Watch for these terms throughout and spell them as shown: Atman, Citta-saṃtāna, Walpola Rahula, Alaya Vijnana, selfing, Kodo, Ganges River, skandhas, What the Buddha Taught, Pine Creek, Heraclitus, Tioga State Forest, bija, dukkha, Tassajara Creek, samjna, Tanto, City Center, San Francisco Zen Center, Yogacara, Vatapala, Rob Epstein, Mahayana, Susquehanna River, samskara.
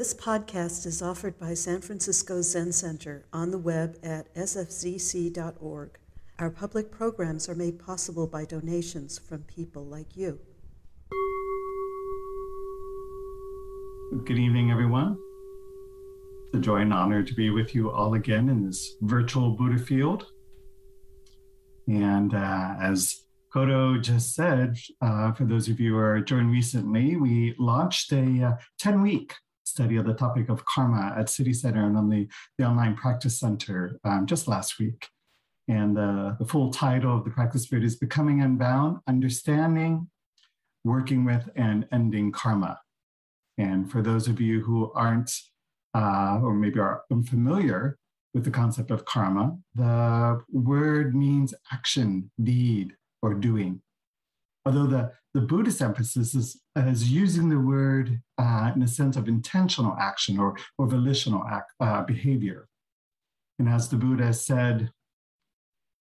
This podcast is offered by San Francisco Zen Center on the web at sfzc.org. Our public programs are made possible by donations from people like you. Good evening, everyone. It's a joy and honor to be with you all again in this virtual Buddha field. And as Kodo just said, for those of you who are joined recently, we launched a 10-week study of the topic of karma at City Center and on the online practice center just last week. And the full title of the practice period is Becoming Unbound, Understanding, Working With, and Ending Karma. And for those of you who aren't or maybe are unfamiliar with the concept of karma, the word means action, deed, or doing. Although the Buddhist emphasis is using the word in a sense of intentional action or volitional behavior. And as the Buddha said,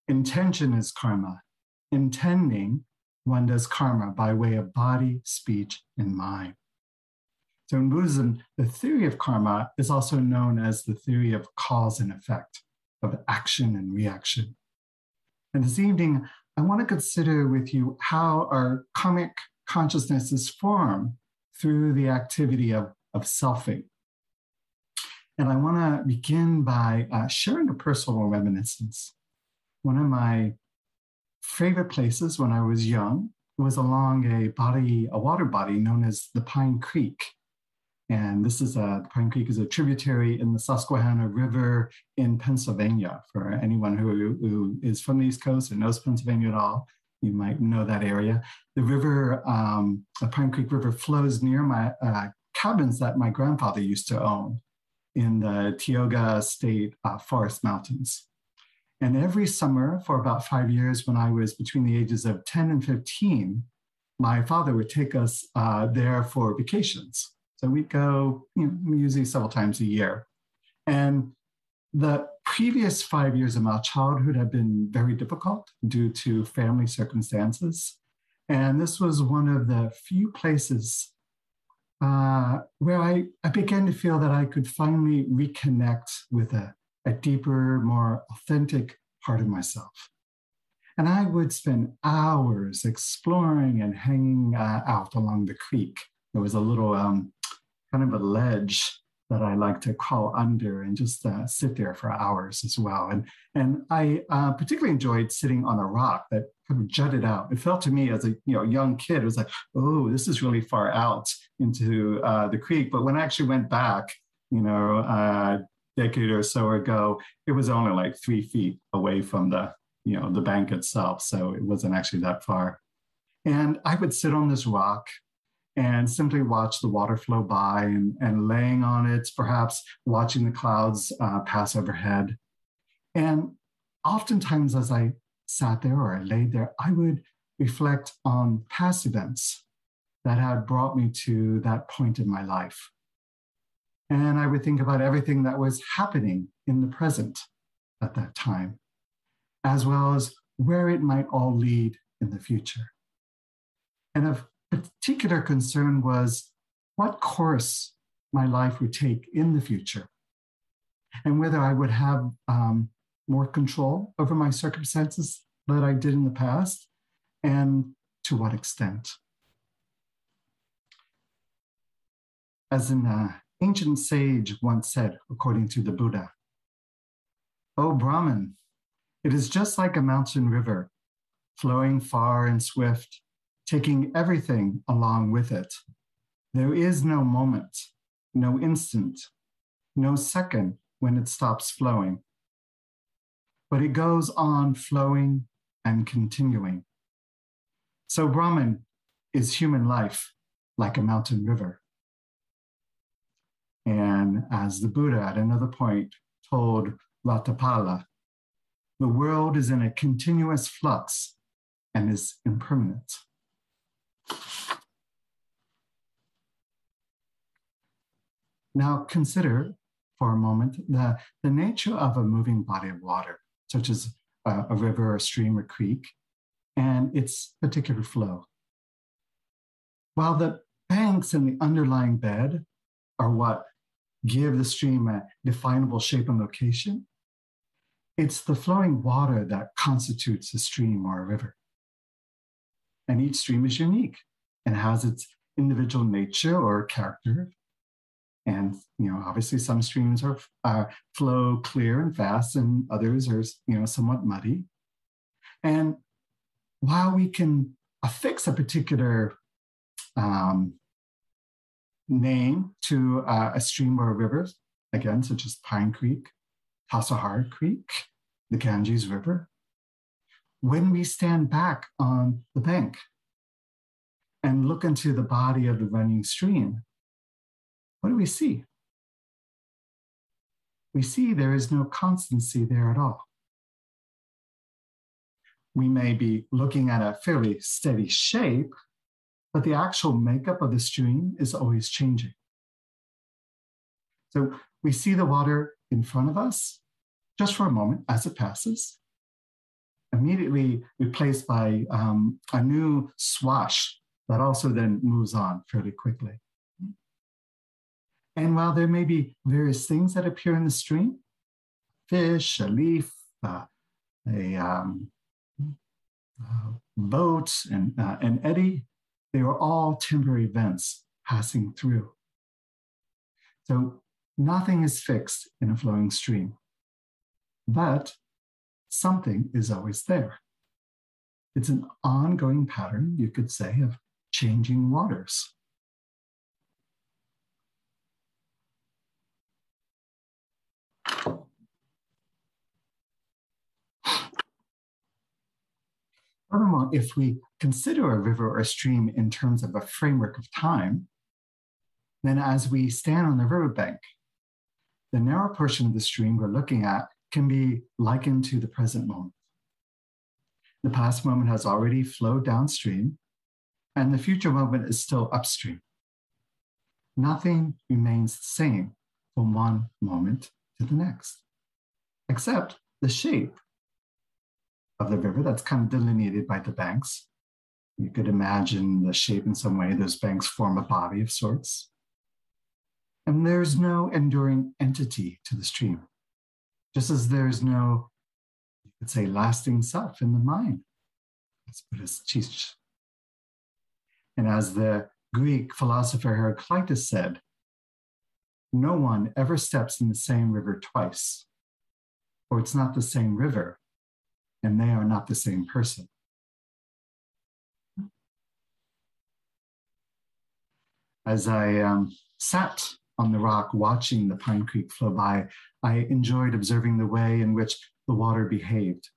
intention is karma. Intending, one does karma by way of body, speech, and mind. So in Buddhism, the theory of karma is also known as the theory of cause and effect, of action and reaction. And this evening, I want to consider with you how our karmic consciousness is formed through the activity of selfing. And I want to begin by sharing a personal reminiscence. One of my favorite places when I was young was along a water body known as the Pine Creek. And this is Pine Creek is a tributary in the Susquehanna River in Pennsylvania. For anyone who is from the East Coast and knows Pennsylvania at all, you might know that area. The river, the Pine Creek River, flows near my cabins that my grandfather used to own in the Tioga State Forest Mountains. And every summer for about 5 years, when I was between the ages of 10 and 15, my father would take us there for vacations. So we'd go, usually several times a year. And the previous 5 years of my childhood had been very difficult due to family circumstances. And this was one of the few places where I began to feel that I could finally reconnect with a deeper, more authentic part of myself. And I would spend hours exploring and hanging out along the creek. There was a little kind of a ledge that I like to crawl under and just sit there for hours as well. And I particularly enjoyed sitting on a rock that kind of jutted out. It felt to me as a young kid, it was like, oh, this is really far out into the creek. But when I actually went back, a decade or so ago, it was only like 3 feet away from the bank itself. So it wasn't actually that far. And I would sit on this rock and simply watch the water flow by and laying on it, perhaps watching the clouds pass overhead. And oftentimes as I sat there or I laid there, I would reflect on past events that had brought me to that point in my life. And I would think about everything that was happening in the present at that time, as well as where it might all lead in the future. And of particular concern was what course my life would take in the future and whether I would have more control over my circumstances than I did in the past and to what extent. As an ancient sage once said, according to the Buddha, "O Brahman, it is just like a mountain river, flowing far and swift, taking everything along with it. There is no moment, no instant, no second when it stops flowing. But it goes on flowing and continuing. So Brahman is human life like a mountain river." And as the Buddha at another point told Vatapala, the world is in a continuous flux and is impermanent. Now consider for a moment the nature of a moving body of water, such as a river or stream or creek, and its particular flow. While the banks and the underlying bed are what give the stream a definable shape and location, it's the flowing water that constitutes a stream or a river. And each stream is unique and has its individual nature or character. And, you know, obviously some streams are flow clear and fast, and others are, you know, somewhat muddy. And while we can affix a particular name to a stream or a river, again, such as Pine Creek, Tassajara Creek, the Ganges River, when we stand back on the bank and look into the body of the running stream, what do we see? We see there is no constancy there at all. We may be looking at a fairly steady shape, but the actual makeup of the stream is always changing. So we see the water in front of us just for a moment as it passes, immediately replaced by a new swash that also then moves on fairly quickly. And while there may be various things that appear in the stream, fish, a leaf, a boat, and an eddy, they are all temporary events passing through. So nothing is fixed in a flowing stream, but something is always there. It's an ongoing pattern, you could say, of changing waters. Furthermore, if we consider a river or a stream in terms of a framework of time, then as we stand on the riverbank, the narrow portion of the stream we're looking at can be likened to the present moment. The past moment has already flowed downstream, and the future moment is still upstream. Nothing remains the same from one moment to the next, except the shape of the river that's kind of delineated by the banks. You could imagine the shape in some way. Those banks form a body of sorts. And there's no enduring entity to the stream, just as there's no, you could say, lasting self in the mind, as Buddhists teach. And as the Greek philosopher Heraclitus said, no one ever steps in the same river twice, or it's not the same river, and they are not the same person. As I sat on the rock watching the Pine Creek flow by, I enjoyed observing the way in which the water behaved.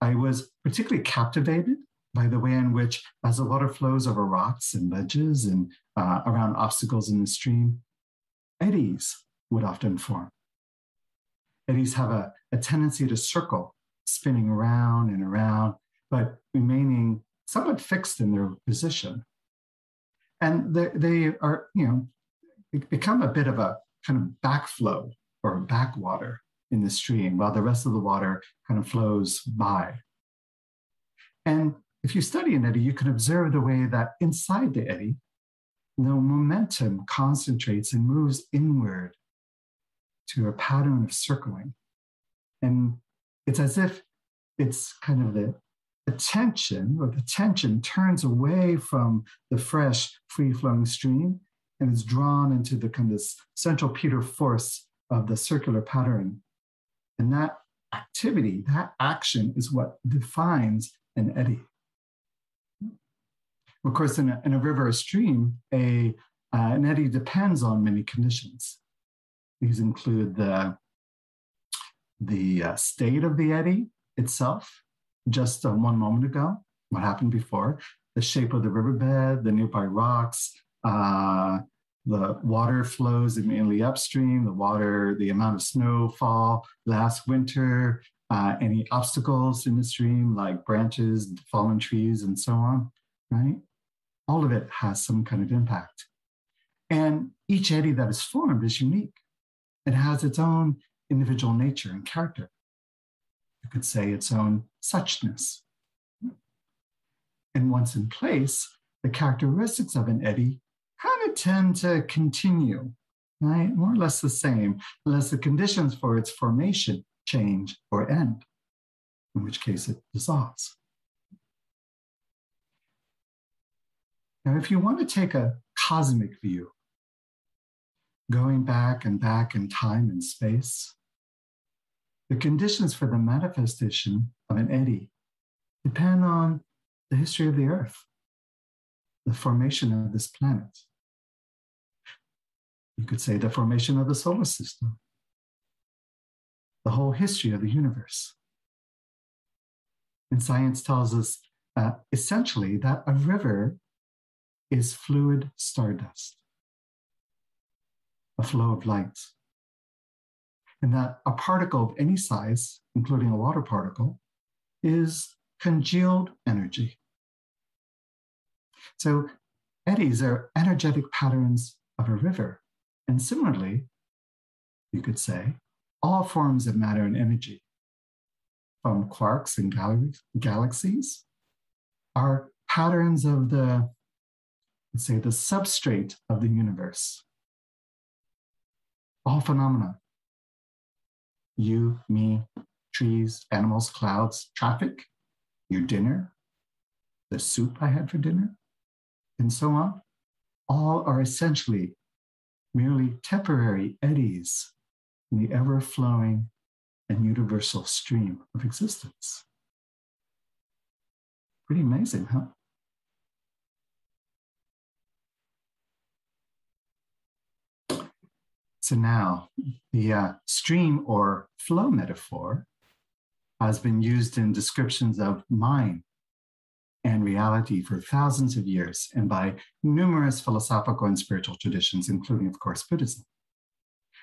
I was particularly captivated by the way in which, as the water flows over rocks and ledges and around obstacles in the stream, eddies would often form. Eddies have a tendency to circle, spinning around and around, but remaining somewhat fixed in their position. And they are, you know, become a bit of a kind of backflow or backwater in the stream while the rest of the water kind of flows by. And if you study an eddy, you can observe the way that inside the eddy, the momentum concentrates and moves inward to a pattern of circling. And it's as if it's kind of the attention, or the tension turns away from the fresh, free-flowing stream and is drawn into the kind of centripetal force of the circular pattern. And that activity, that action, is what defines an eddy. Of course, in a river or stream, an eddy depends on many conditions. These include the state of the eddy itself, just one moment ago, what happened before, the shape of the riverbed, the nearby rocks, the water flows mainly upstream, the amount of snowfall last winter, any obstacles in the stream like branches, fallen trees, and so on, right? All of it has some kind of impact. And each eddy that is formed is unique. It has its own individual nature and character. You could say its own suchness. And once in place, the characteristics of an eddy kind of tend to continue right? More or less the same, unless the conditions for its formation change or end, in which case it dissolves. Now, if you want to take a cosmic view, going back and back in time and space, the conditions for the manifestation of an eddy depend on the history of the Earth, the formation of this planet. You could say the formation of the solar system, the whole history of the universe. And science tells us essentially that a river is fluid stardust, a flow of light. And that a particle of any size, including a water particle, is congealed energy. So eddies are energetic patterns of a river. And similarly, you could say, all forms of matter and energy, from quarks and galaxies, are patterns of the, let's say, the substrate of the universe. All phenomena, you, me, trees, animals, clouds, traffic, your dinner, the soup I had for dinner, and so on, all are essentially merely temporary eddies in the ever-flowing and universal stream of existence. Pretty amazing, huh? So now, the stream or flow metaphor has been used in descriptions of mind and reality for thousands of years and by numerous philosophical and spiritual traditions, including, of course, Buddhism.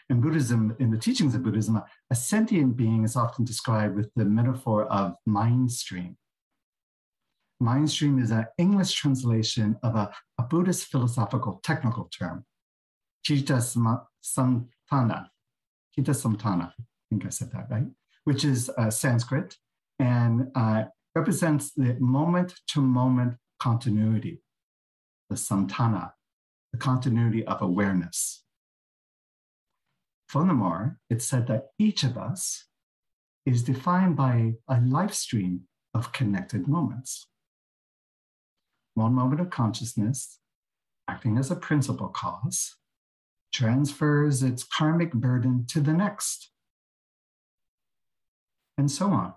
In Buddhism, in the teachings of Buddhism, a sentient being is often described with the metaphor of mind stream. Mind stream is an English translation of a Buddhist philosophical technical term, Citta-saṃtāna. Citta-saṃtāna, I think I said that right, which is Sanskrit and represents the moment-to-moment continuity, the saṃtāna, the continuity of awareness. Furthermore, it's said that each of us is defined by a life stream of connected moments. One moment of consciousness, acting as a principal cause, transfers its karmic burden to the next, and so on,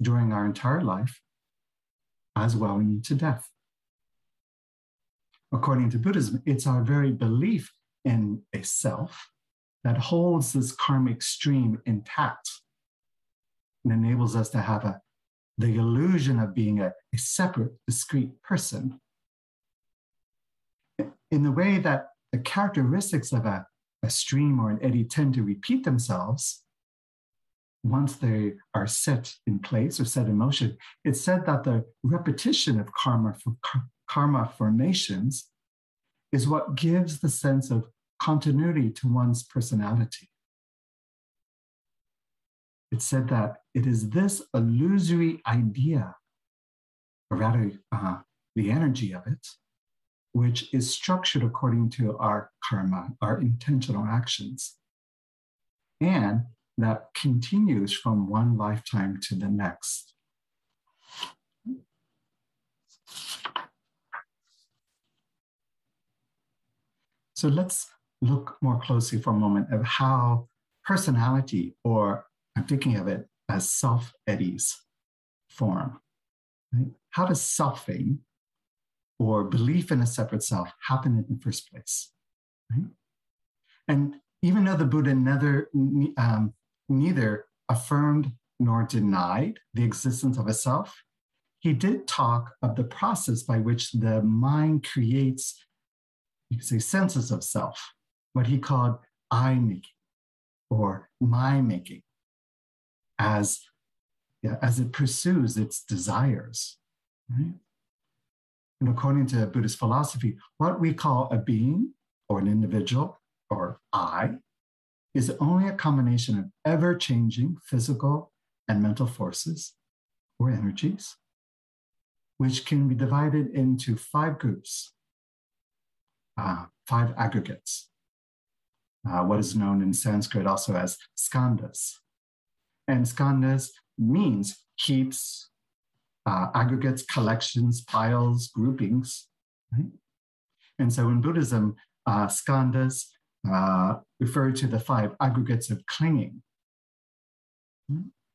during our entire life, as well into death. According to Buddhism, it's our very belief in a self that holds this karmic stream intact and enables us to have the illusion of being a separate, discrete person. In the way that the characteristics of a stream or an eddy tend to repeat themselves, once they are set in place or set in motion, it's said that the repetition of karma formations is what gives the sense of continuity to one's personality. It's said that it is this illusory idea, or rather the energy of it, which is structured according to our karma, our intentional actions, and that continues from one lifetime to the next. So let's look more closely for a moment at how personality, or I'm thinking of it as self eddies, form. Right? How does selfing, or belief in a separate self, happen in the first place? Right? And even though the Buddha neither affirmed nor denied the existence of a self, he did talk of the process by which the mind creates, you could say, senses of self, what he called I-making or my-making, as it pursues its desires. Right? And according to Buddhist philosophy, what we call a being or an individual or I is only a combination of ever-changing physical and mental forces or energies, which can be divided into five groups, five aggregates, what is known in Sanskrit also as skandhas. And skandhas means heaps, aggregates, collections, piles, groupings. Right? And so in Buddhism, skandhas refer to the five aggregates of clinging,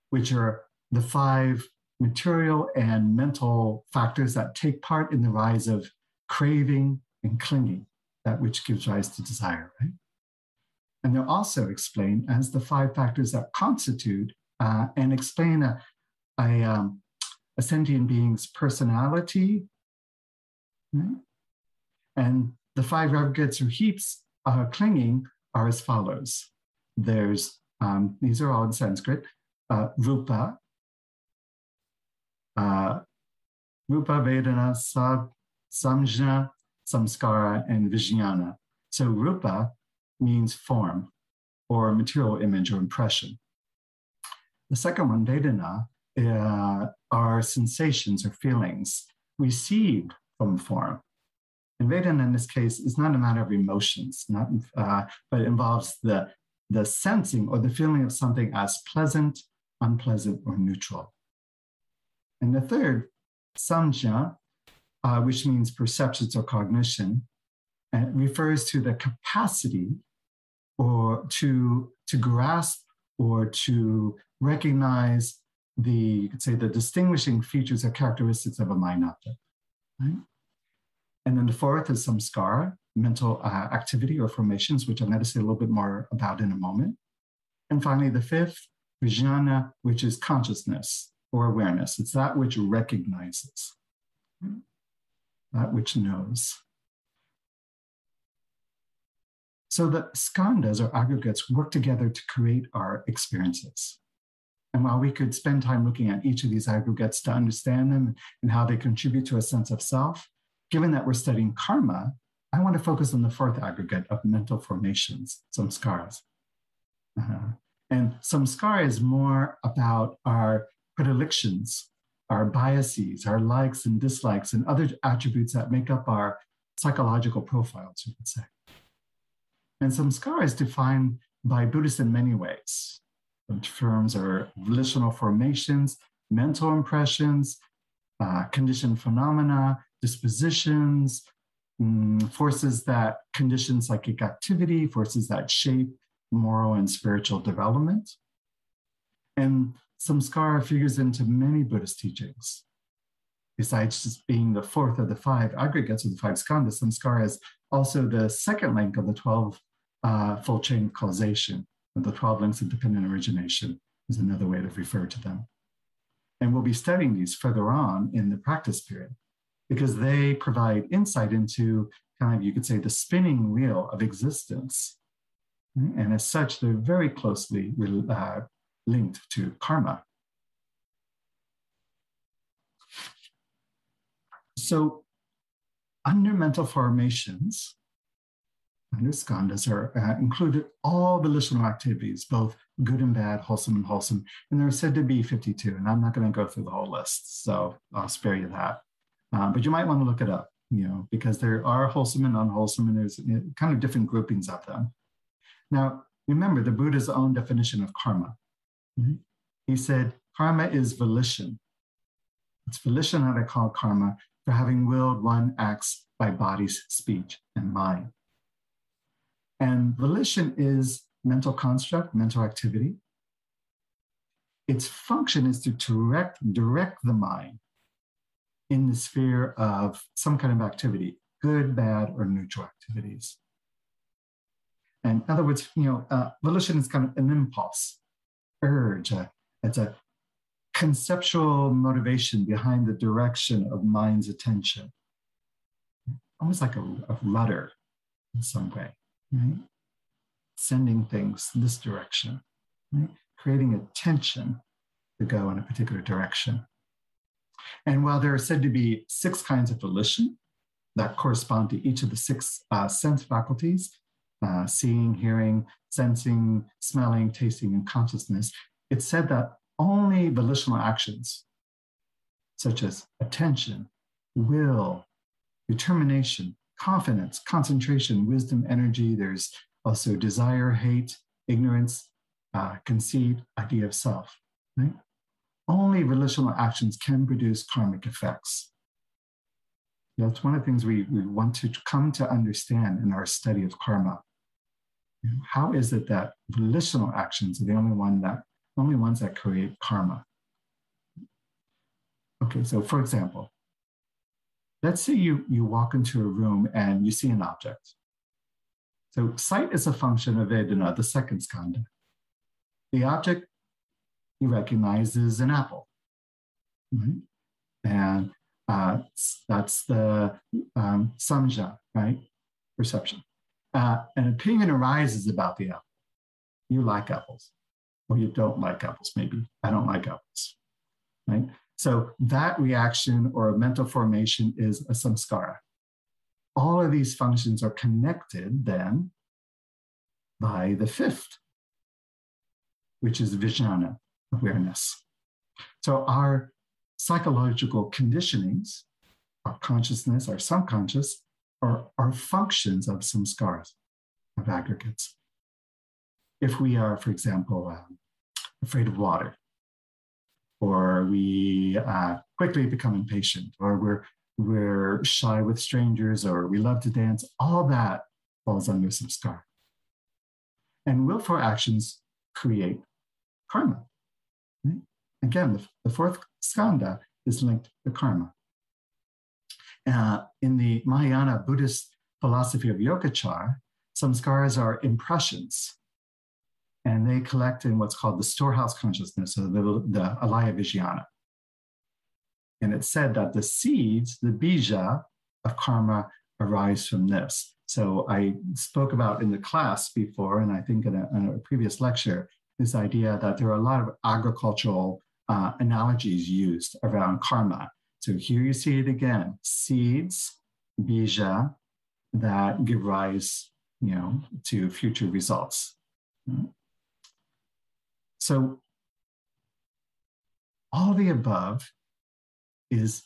which are the five material and mental factors that take part in the rise of craving and clinging, that which gives rise to desire, right? And they're also explained as the five factors that constitute and explain a sentient being's personality, right? And the five aggregates or heaps clinging are as follows. There's, these are all in Sanskrit, rupa, vedana, samjna, samskara, and vijnana. So rupa means form or material image or impression. The second one, vedana, are sensations or feelings received from form. And Vedana in this case is not a matter of emotions, not, but it involves the sensing or the feeling of something as pleasant, unpleasant, or neutral. And the third, samjna, which means perceptions or cognition, and it refers to the capacity or to grasp or to recognize the, you could say, the distinguishing features or characteristics of a mind object, right? And then the fourth is samskara, mental activity or formations, which I'm going to say a little bit more about in a moment. And finally, the fifth, vijnana, which is consciousness or awareness. It's that which recognizes, that which knows. So the skandhas or aggregates work together to create our experiences. And while we could spend time looking at each of these aggregates to understand them and how they contribute to a sense of self, given that we're studying karma, I want to focus on the fourth aggregate of mental formations, samskaras. And samskara is more about our predilections, our biases, our likes and dislikes, and other attributes that make up our psychological profiles, you could say. And samskara is defined by Buddhists in many ways. The terms are volitional formations, mental impressions, conditioned phenomena, dispositions, forces that condition psychic activity, forces that shape moral and spiritual development. And samskara figures into many Buddhist teachings. Besides just being the fourth of the five aggregates of the five skandhas, samskara is also the second link of the 12 full chain of causation, or the 12 links of dependent origination is another way to refer to them. And we'll be studying these further on in the practice period, because they provide insight into kind of, you could say, the spinning wheel of existence. And as such, they're very closely linked to karma. So under mental formations, under skandhas are included all volitional activities, both good and bad, wholesome and wholesome. And there are said to be 52, and I'm not going to go through the whole list, so I'll spare you that. But you might want to look it up, you know, because there are wholesome and unwholesome, and there's kind of different groupings of them. Now, remember the Buddha's own definition of karma. Mm-hmm. He said, karma is volition. It's volition that I call karma for having willed one acts by body, speech, and mind. And volition is mental construct, mental activity. Its function is to direct the mind in the sphere of some kind of activity, good, bad, or neutral activities. And in other words, you know, volition is kind of an impulse, urge. It's a conceptual motivation behind the direction of mind's attention, almost like a rudder in some way, right? Sending things this direction, right? Creating a tension to go in a particular direction. And while there are said to be 6 kinds of volition that correspond to each of the 6 sense faculties, seeing, hearing, sensing, smelling, tasting, and consciousness, it's said that only volitional actions, such as attention, will, determination, confidence, concentration, wisdom, energy, there's also desire, hate, ignorance, conceit, idea of self. Right? Only volitional actions can produce karmic effects. That's one of the things we want to come to understand in our study of karma. How is it that volitional actions are the only ones that create karma? Okay, so for example, let's say you walk into a room and you see an object. So sight is a function of Vedana, the second skanda. The object you recognize is an apple. Right? And that's the samjha, right? Perception. An opinion arises about the apple. You like apples, or you don't like apples, maybe. I don't like apples, right? So that reaction or mental formation is a samskara. All of these functions are connected then by the fifth, which is vijnana, awareness. So our psychological conditionings, our consciousness, our subconscious, are functions of samskaras, of aggregates. If we are, for example, afraid of water, or we quickly become impatient, or we're shy with strangers, or we love to dance, all that falls under samskara. And willful actions create karma. Right? Again, the fourth skanda is linked to karma. In the Mahayana Buddhist philosophy of Yogacara, samskaras are impressions, and they collect in what's called the storehouse consciousness, or the Alaya Vijnana. And it's said that the seeds, the bija of karma, arise from this. So I spoke about in the class before, and I think in a previous lecture, this idea that there are a lot of agricultural analogies used around karma. So here you see it again, seeds, bija, that give rise, to future results. So all the above is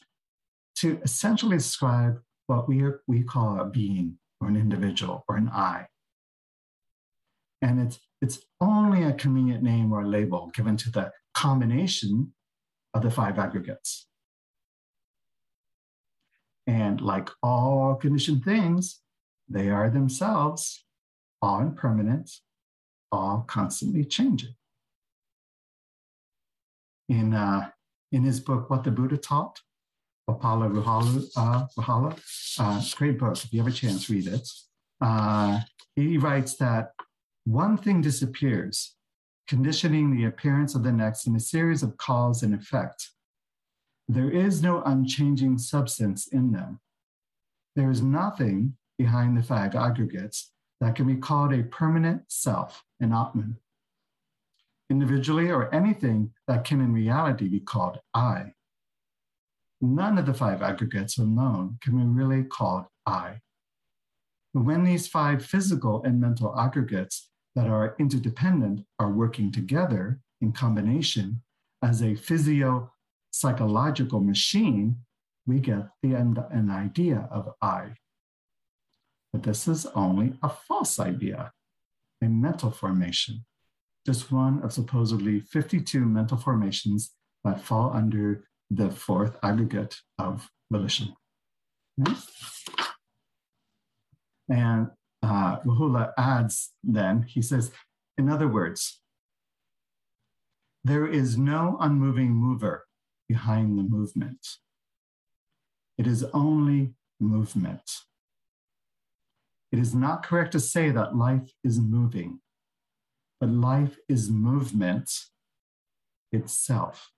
to essentially describe what we call a being, or an individual, or an I. And it's only a convenient name or label given to the combination of the five aggregates. And like all conditioned things, they are themselves all impermanent, all constantly changing. In his book, What the Buddha Taught, Walpola Rahula, great book, if you have a chance, read it. He writes that one thing disappears, conditioning the appearance of the next in a series of cause and effect. There is no unchanging substance in them. There is nothing behind the five aggregates that can be called a permanent self, an Atman, individually, or anything that can in reality be called I. None of the five aggregates alone can be really called I. But when these five physical and mental aggregates that are interdependent are working together in combination as a psychological machine, we get an idea of I. But this is only a false idea, a mental formation, just one of supposedly 52 mental formations that fall under the fourth aggregate of volition. And Rahula adds then, he says, in other words, there is no unmoving mover behind the movement. It is only movement. It is not correct to say that life is moving, but life is movement itself.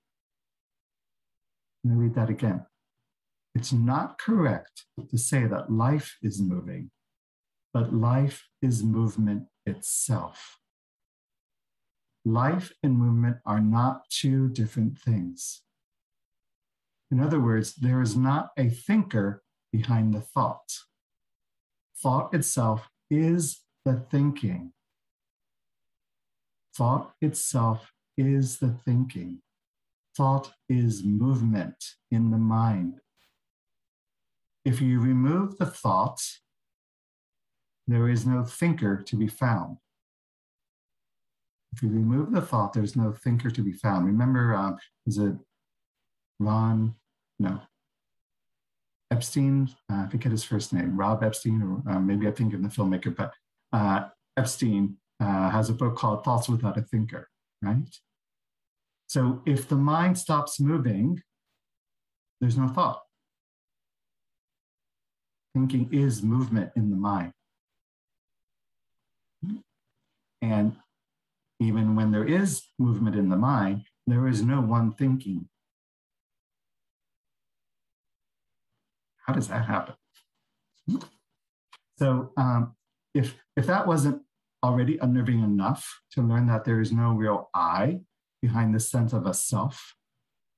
Let me read that again. It's not correct to say that life is moving, but life is movement itself. Life and movement are not two different things. In other words, there is not a thinker behind the thought. Thought itself is the thinking. Thought itself is the thinking. Thought is movement in the mind. If you remove the thought, There is no thinker to be found. If you remove the thought, there's no thinker to be found. Remember, is it Ron? No. Epstein, I forget his first name, Rob Epstein, or maybe I think of the filmmaker, but Epstein has a book called Thoughts Without a Thinker, right? So if the mind stops moving, there's no thought. Thinking is movement in the mind. And even when there is movement in the mind, there is no one thinking. How does that happen? So if that wasn't already unnerving enough to learn that there is no real I behind the sense of a self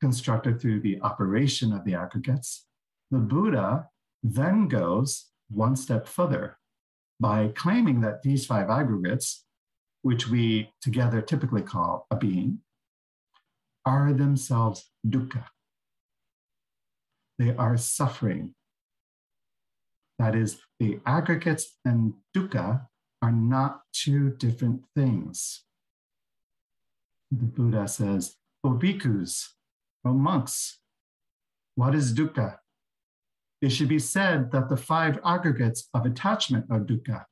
constructed through the operation of the aggregates, the Buddha then goes one step further by claiming that these five aggregates, which we together typically call a being, are themselves dukkha. They are suffering. That is, the aggregates and dukkha are not two different things. The Buddha says, O bhikkhus, O monks, what is dukkha? It should be said that the five aggregates of attachment are dukkha.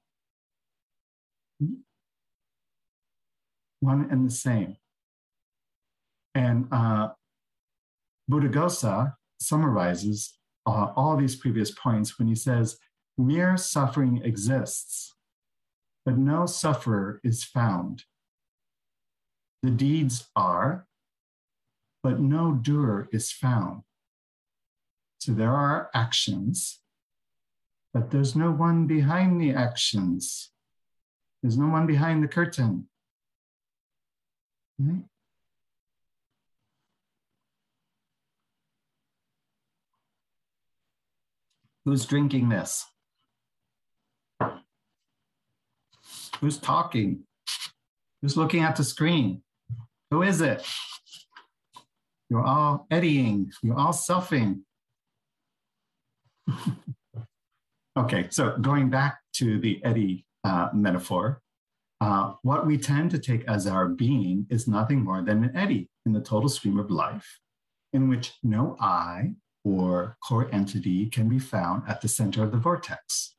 One and the same. And Buddhaghosa summarizes all these previous points when he says, mere suffering exists, but no sufferer is found. The deeds are, but no doer is found. So there are actions, but there's no one behind the actions. There's no one behind the curtain. Right? Who's drinking this? Who's talking? Who's looking at the screen? Who is it? You're all eddying. You're all selfing. Okay, so going back to the eddy metaphor, what we tend to take as our being is nothing more than an eddy in the total stream of life, in which no I or core entity can be found at the center of the vortex.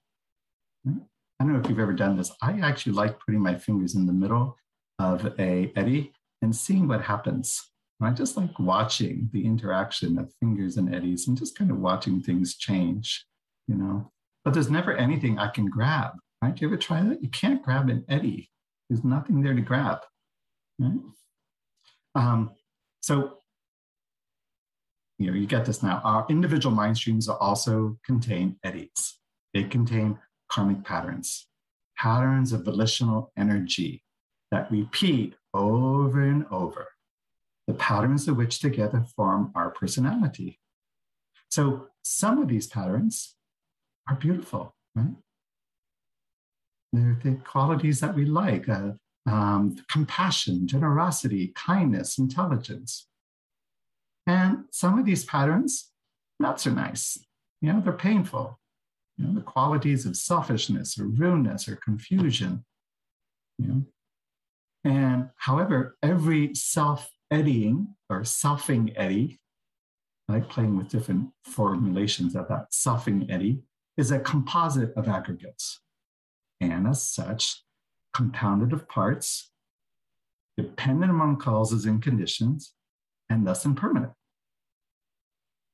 I don't know if you've ever done this. I actually like putting my fingers in the middle of an eddy and seeing what happens. And I just like watching the interaction of fingers and eddies and just kind of watching things change, you know. But there's never anything I can grab, right? Do you ever try that? You can't grab an eddy. There's nothing there to grab, right? So, you know, you get this now. Our individual mind streams also contain eddies. They contain karmic patterns, patterns of volitional energy that repeat over and over, the patterns of which together form our personality. So some of these patterns are beautiful, right? They're the qualities that we like, compassion, generosity, kindness, intelligence. And some of these patterns, not so nice. You know, they're painful. You know, the qualities of selfishness or rudeness or confusion, you know. And however, every self-eddying or selfing eddy, I like playing with different formulations of that selfing eddy, is a composite of aggregates. And as such, compounded of parts, dependent among causes and conditions, and thus impermanent.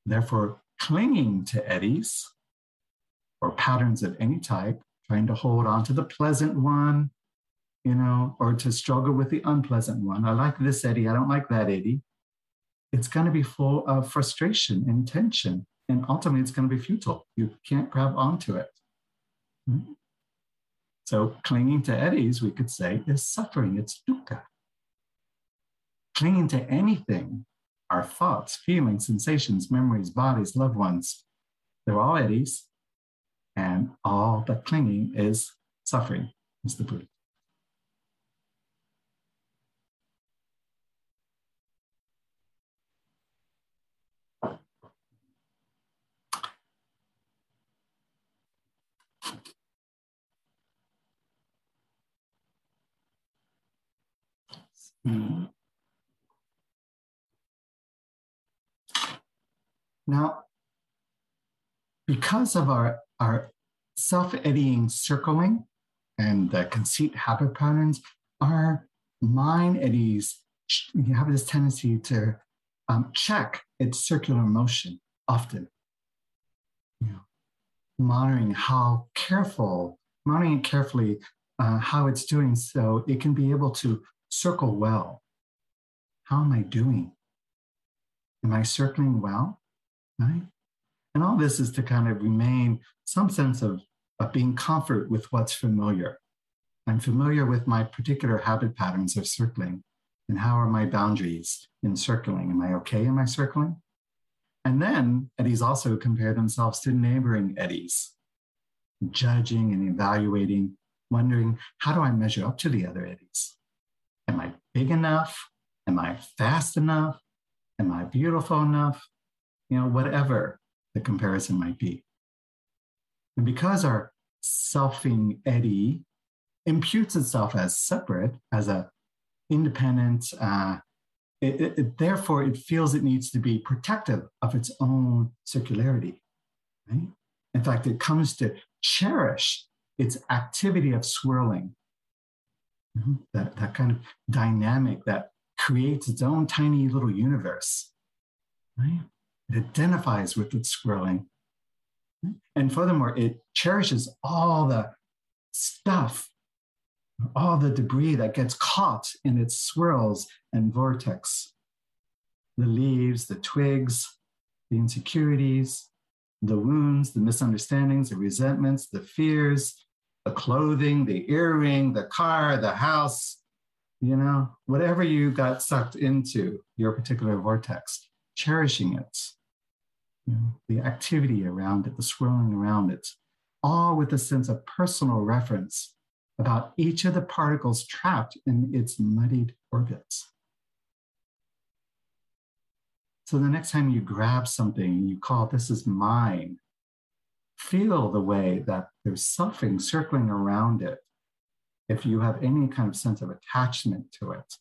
Therefore, clinging to eddies or patterns of any type, trying to hold on to the pleasant one, you know, or to struggle with the unpleasant one. I like this eddy, I don't like that eddy. It's going to be full of frustration and tension, and ultimately it's going to be futile. You can't grab onto it. So clinging to eddies, we could say, is suffering, it's dukkha. Clinging to anything, our thoughts, feelings, sensations, memories, bodies, loved ones, they're all eddies, and all the clinging is suffering, is the Buddha. Now, because of our self-eddying circling and the conceit habit patterns, our mind eddies, you have this tendency to check its circular motion often. You know, monitoring carefully how it's doing so it can be able to circle well. How am I doing? Am I circling well? Right? And all this is to kind of remain some sense of being comfort with what's familiar. I'm familiar with my particular habit patterns of circling, and how are my boundaries in circling? Am I okay? Am I circling? And then eddies also compare themselves to neighboring eddies, judging and evaluating, wondering, how do I measure up to the other eddies? Am I big enough? Am I fast enough? Am I beautiful enough? You know, whatever the comparison might be. And because our selfing eddy imputes itself as separate, as an independent, therefore it feels it needs to be protective of its own circularity. Right? In fact, it comes to cherish its activity of swirling, that kind of dynamic that creates its own tiny little universe. Right? It identifies with its swirling. And furthermore, it cherishes all the stuff, all the debris that gets caught in its swirls and vortex. The leaves, the twigs, the insecurities, the wounds, the misunderstandings, the resentments, the fears, the clothing, the earring, the car, the house, you know, whatever you got sucked into your particular vortex, cherishing it. You know, the activity around it, the swirling around it, all with a sense of personal reference about each of the particles trapped in its muddied orbits. So the next time you grab something and you call, this is mine, feel the way that there's something circling around it. If you have any kind of sense of attachment to it,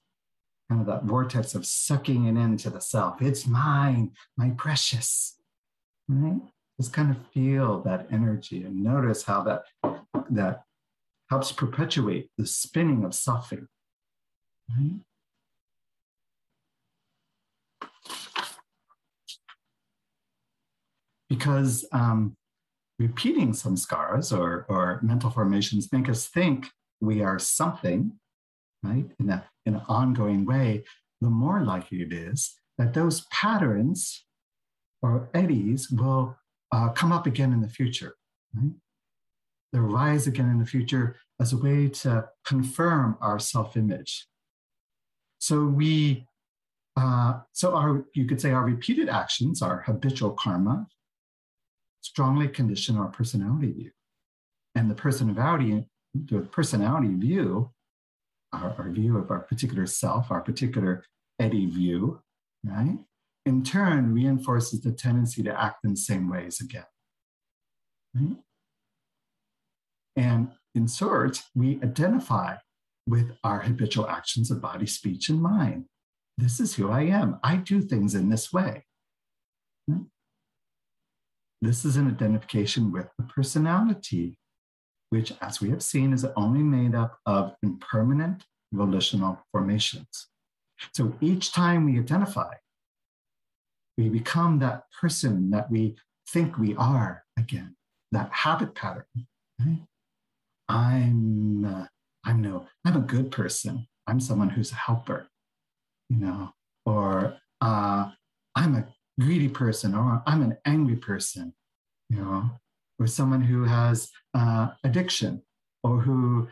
kind of that vortex of sucking it into the self, it's mine, my precious. Right? Just kind of feel that energy and notice how that helps perpetuate the spinning of selfing. Right? Because repeating some scars or mental formations make us think we are something, right? In an ongoing way, the more likely it is that those patterns or eddies will come up again in the future. Right? They'll rise again in the future as a way to confirm our self-image. So our repeated actions, our habitual karma, strongly condition our personality view. And the personality view, our view of our particular self, our particular eddy view, right? In turn, reinforces the tendency to act in the same ways again. Right? And in sort, we identify with our habitual actions of body, speech, and mind. This is who I am. I do things in this way. Right? This is an identification with the personality, which, as we have seen, is only made up of impermanent volitional formations. So each time we identify, we become that person that we think we are again, that habit pattern. Right? I'm a good person. I'm someone who's a helper, you know, or I'm a greedy person, or I'm an angry person, you know, or someone who has addiction, or who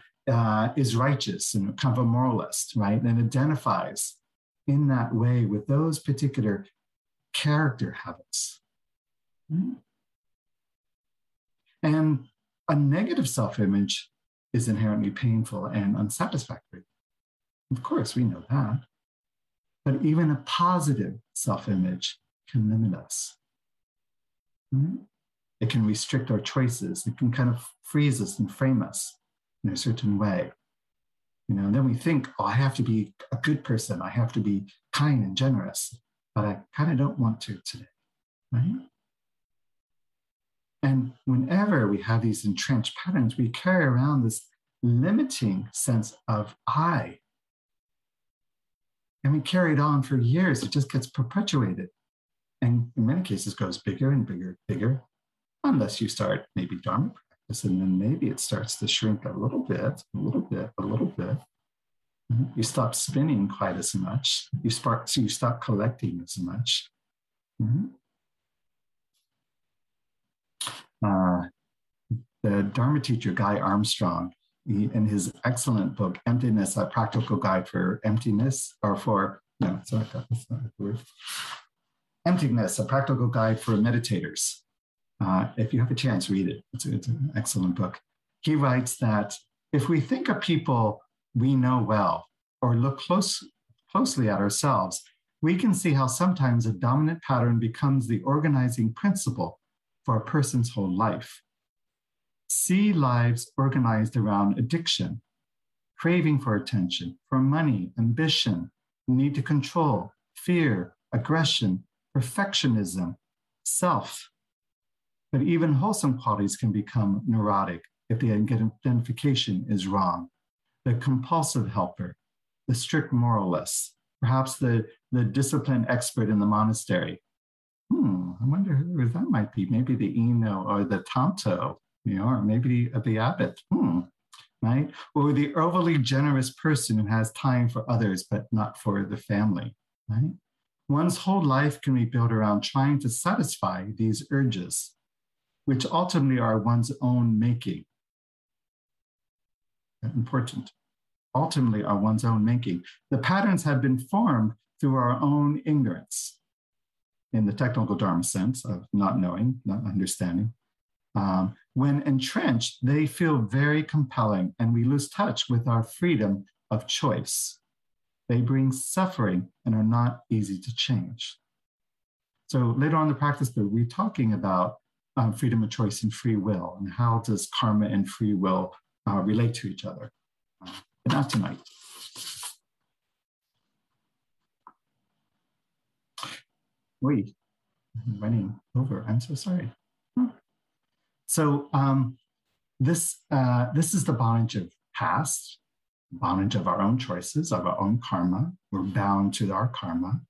is righteous and kind of a moralist, right? And identifies in that way with those particular character habits. Right? And a negative self-image is inherently painful and unsatisfactory. Of course, we know that. But even a positive self-image can limit us. Right? It can restrict our choices. It can kind of freeze us and frame us in a certain way. You know, and then we think, oh, I have to be a good person. I have to be kind and generous, but I kind of don't want to today, right? And whenever we have these entrenched patterns, we carry around this limiting sense of I. And we carry it on for years. It just gets perpetuated. And in many cases, goes bigger and bigger, bigger, unless you start maybe Dharma practice, and then maybe it starts to shrink a little bit, a little bit, a little bit. You stop spinning quite as much. You stop collecting as much. The Dharma teacher, Guy Armstrong, in his excellent book, Emptiness, A Practical Guide for Emptiness, or for, no, sorry, that's not the word. Emptiness, A Practical Guide for Meditators. If you have a chance, read it. It's an excellent book. He writes that if we think of people we know well or look closely at ourselves, we can see how sometimes a dominant pattern becomes the organizing principle for a person's whole life. See lives organized around addiction, craving for attention, for money, ambition, need to control, fear, aggression, perfectionism, self. But even wholesome qualities can become neurotic if the identification is wrong. The compulsive helper, the strict moralist, perhaps the disciplined expert in the monastery. I wonder who that might be. Maybe the Eno or the Tanto, you know, or maybe the abbot, right? Or the overly generous person who has time for others but not for the family, right? One's whole life can be built around trying to satisfy these urges, which ultimately are one's own making. Important. Ultimately are one's own making. The patterns have been formed through our own ignorance, in the technical Dharma sense of not knowing, not understanding. When entrenched, they feel very compelling and we lose touch with our freedom of choice. They bring suffering and are not easy to change. So later on in the practice, we're talking about freedom of choice and free will, and how does karma and free will relate to each other? But not tonight. Wait, I'm running over. I'm so sorry. So this is the bondage of past, bondage of our own choices, of our own karma. We're bound to our karma.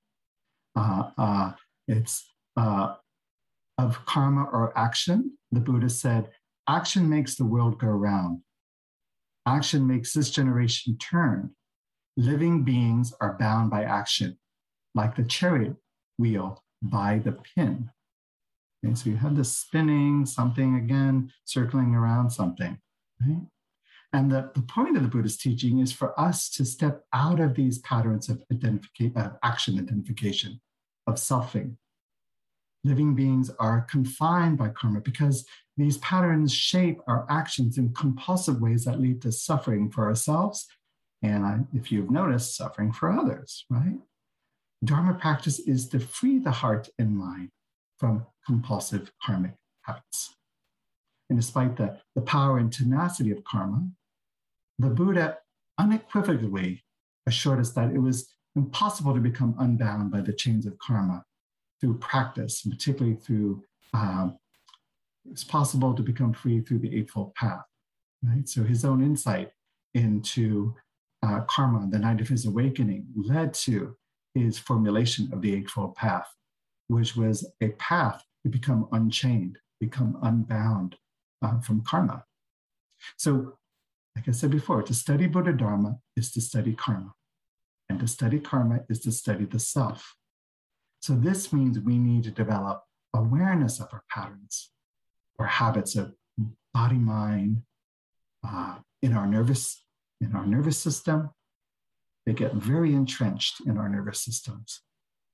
Of karma or action, the Buddha said, action makes the world go round. Action makes this generation turn. Living beings are bound by action, like the chariot wheel by the pin. Okay, so you have this spinning, something again, circling around something. Right? And the point of the Buddha's teaching is for us to step out of these patterns of action identification, of selfing. Living beings are confined by karma because these patterns shape our actions in compulsive ways that lead to suffering for ourselves. And if you've noticed, suffering for others, right? Dharma practice is to free the heart and mind from compulsive karmic habits. And despite the power and tenacity of karma, the Buddha unequivocally assured us that it was impossible to become unbound by the chains of karma. Through practice, particularly through, it's possible to become free through the Eightfold Path, right? So his own insight into karma on the night of his awakening led to his formulation of the Eightfold Path, which was a path to become unchained, become unbound from karma. So, like I said before, to study Buddha Dharma is to study karma, and to study karma is to study the self. So this means we need to develop awareness of our patterns, our habits of body, mind, in our nervous system. They get very entrenched in our nervous systems.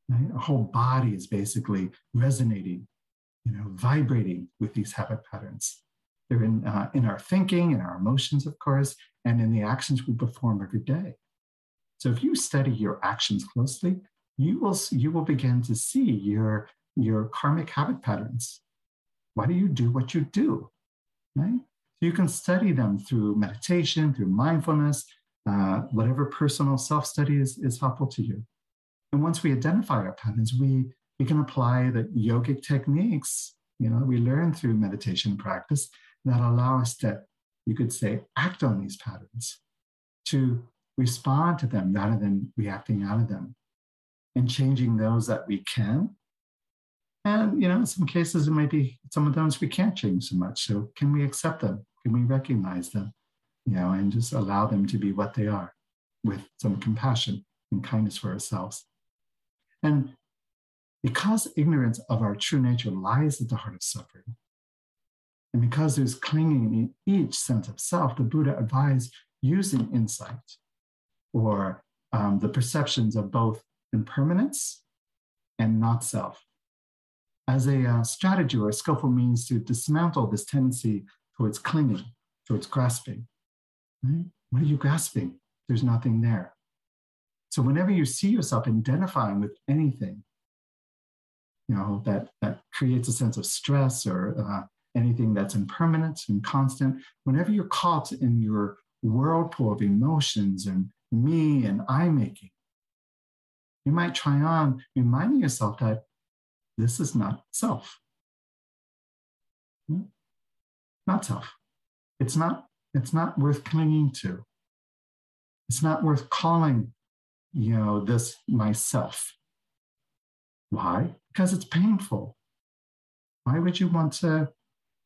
Right? Our whole body is basically resonating, you know, vibrating with these habit patterns. They're in our thinking, in our emotions, of course, and in the actions we perform every day. So if you study your actions closely, you will begin to see your karmic habit patterns. Why do you do what you do, right? So you can study them through meditation, through mindfulness, whatever personal self-study is helpful to you. And once we identify our patterns, we can apply the yogic techniques, we learn through meditation practice that allow us to, you could say, act on these patterns, to respond to them rather than reacting out of them, and changing those that we can. And, in some cases, it might be some of those we can't change so much. So can we accept them? Can we recognize them? And just allow them to be what they are, with some compassion and kindness for ourselves. And because ignorance of our true nature lies at the heart of suffering, and because there's clinging in each sense of self, the Buddha advised using insight or the perceptions of both impermanence and not-self as a strategy or a skillful means to dismantle this tendency towards clinging, towards grasping. Right? What are you grasping? There's nothing there. So whenever you see yourself identifying with anything, that creates a sense of stress or anything that's impermanent and constant, whenever you're caught in your whirlpool of emotions and me and I-making, you might try on reminding yourself that this is not self. Not self. It's not worth clinging to. It's not worth calling, this myself. Why? Because it's painful. Why would you want to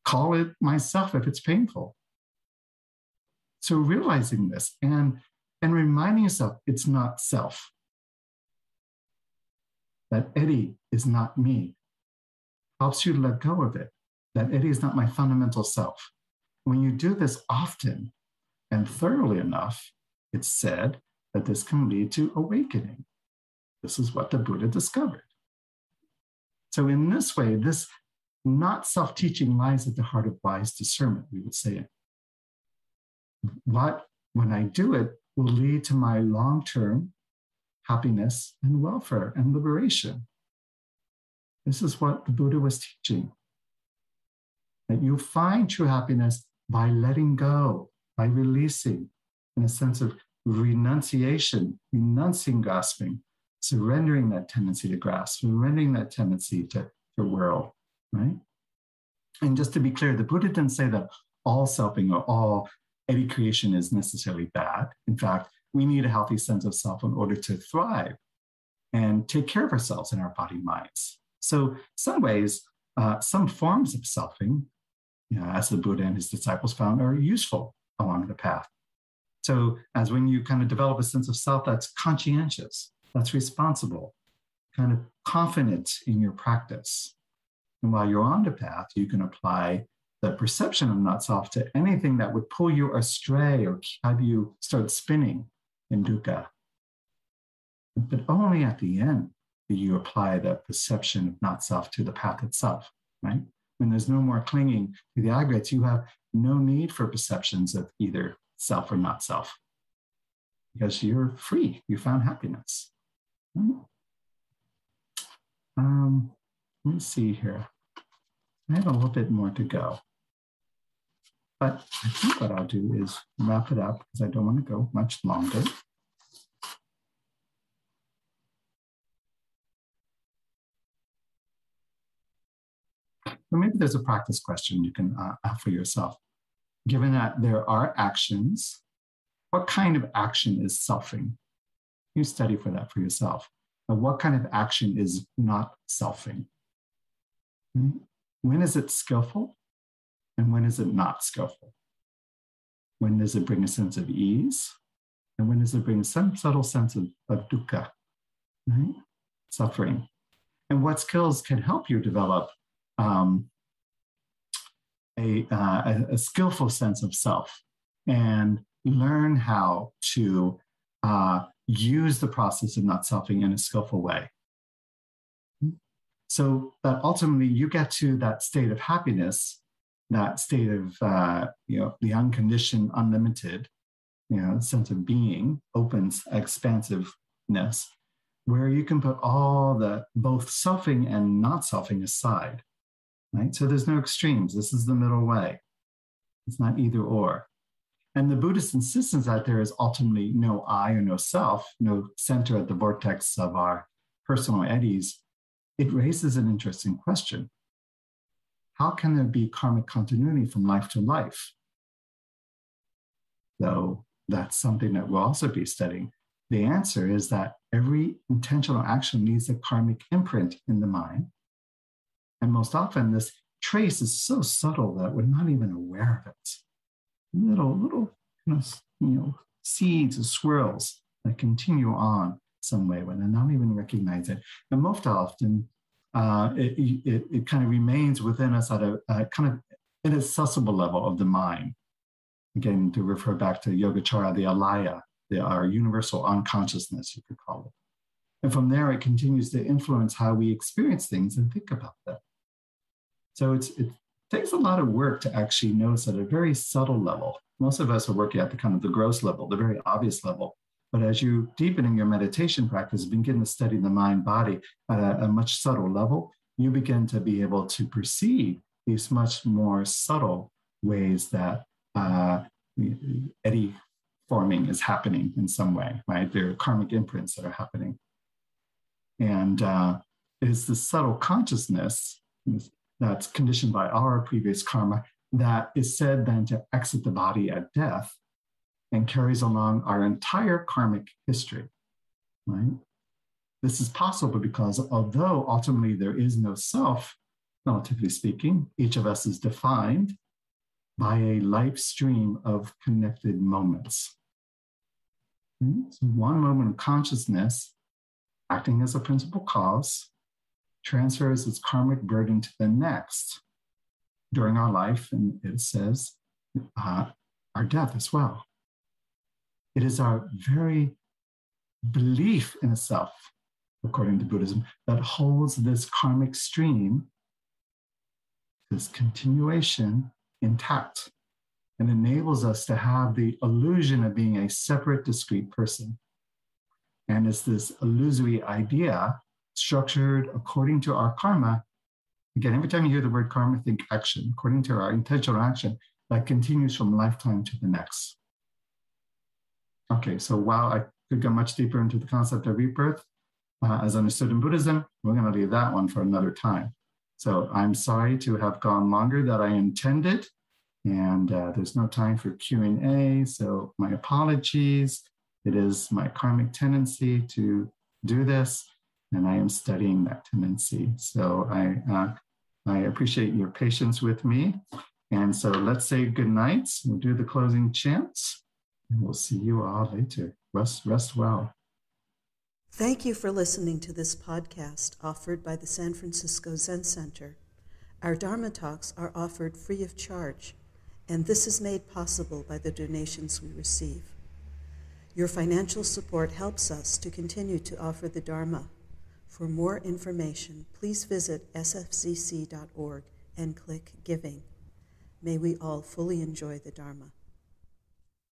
call it myself if it's painful? So realizing this and reminding yourself it's not self. That Eddie is not me helps you to let go of it. That Eddie is not my fundamental self. When you do this often and thoroughly enough, it's said that this can lead to awakening. This is what the Buddha discovered. So in this way, this not self-teaching lies at the heart of wise discernment, we would say. What, when I do it, will lead to my long-term happiness and welfare and liberation. This is what the Buddha was teaching. That you find true happiness by letting go, by releasing, in a sense of renunciation, renouncing grasping, surrendering that tendency to grasp, surrendering that tendency to whirl, right? And just to be clear, the Buddha didn't say that all selfing or all any creation is necessarily bad. In fact, we need a healthy sense of self in order to thrive and take care of ourselves in our body minds. So some ways, some forms of selfing, as the Buddha and his disciples found, are useful along the path. So as when you kind of develop a sense of self that's conscientious, that's responsible, kind of confident in your practice. And while you're on the path, you can apply the perception of not-self to anything that would pull you astray or have you start spinning in dukkha. But only at the end do you apply the perception of not-self to the path itself, right? When there's no more clinging to the aggregates, you have no need for perceptions of either self or not-self because you're free. You found happiness. Let me see here. I have a little bit more to go. But I think what I'll do is wrap it up because I don't want to go much longer. Or maybe there's a practice question you can ask for yourself. Given that there are actions, what kind of action is selfing? You study for that for yourself. But what kind of action is not selfing? When is it skillful? And when is it not skillful? When does it bring a sense of ease? And when does it bring some subtle sense of dukkha, right? Suffering? And what skills can help you develop a skillful sense of self and learn how to use the process of not selfing in a skillful way? So that ultimately you get to that state of happiness, that state of the unconditioned, unlimited, sense of being, open, expansiveness, where you can put all the both selfing and not selfing aside, right? So there's no extremes. This is the middle way. It's not either or. And the Buddhist insistence out there is ultimately no I or no self, no center at the vortex of our personal eddies. It raises an interesting question. How can there be karmic continuity from life to life? So that's something that we'll also be studying. The answer is that every intentional action leaves a karmic imprint in the mind. And most often this trace is so subtle that we're not even aware of it. Little seeds or swirls that continue on some way when they're not even recognized it. And most often, it kind of remains within us at a kind of inaccessible level of the mind. Again, to refer back to Yogacara, the Alaya, our universal unconsciousness, you could call it. And from there, it continues to influence how we experience things and think about them. So it takes a lot of work to actually notice at a very subtle level. Most of us are working at the kind of the gross level, the very obvious level. But as you deepen in your meditation practice, begin to study the mind-body at a much subtle level, you begin to be able to perceive these much more subtle ways that eddy forming is happening in some way, right? There are karmic imprints that are happening. And it is the subtle consciousness that's conditioned by our previous karma that is said then to exit the body at death and carries along our entire karmic history, right? This is possible because although ultimately there is no self, relatively speaking, each of us is defined by a life stream of connected moments. So one moment of consciousness, acting as a principal cause, transfers its karmic burden to the next during our life, and it says our death as well. It is our very belief in a self, according to Buddhism, that holds this karmic stream, this continuation, intact, and enables us to have the illusion of being a separate, discrete person. And it's this illusory idea structured according to our karma. Again, every time you hear the word karma, think action, according to our intentional action that continues from lifetime to the next. Okay, so while I could go much deeper into the concept of rebirth, as understood in Buddhism, we're going to leave that one for another time. So I'm sorry to have gone longer than I intended, and there's no time for Q&A, so my apologies. It is my karmic tendency to do this, and I am studying that tendency. So I appreciate your patience with me. And so let's say goodnight. We'll do the closing chants, and we'll see you all later. Rest well. Thank you for listening to this podcast offered by the San Francisco Zen Center. Our Dharma talks are offered free of charge, and this is made possible by the donations we receive. Your financial support helps us to continue to offer the Dharma. For more information, please visit sfcc.org and click Giving. May we all fully enjoy the Dharma.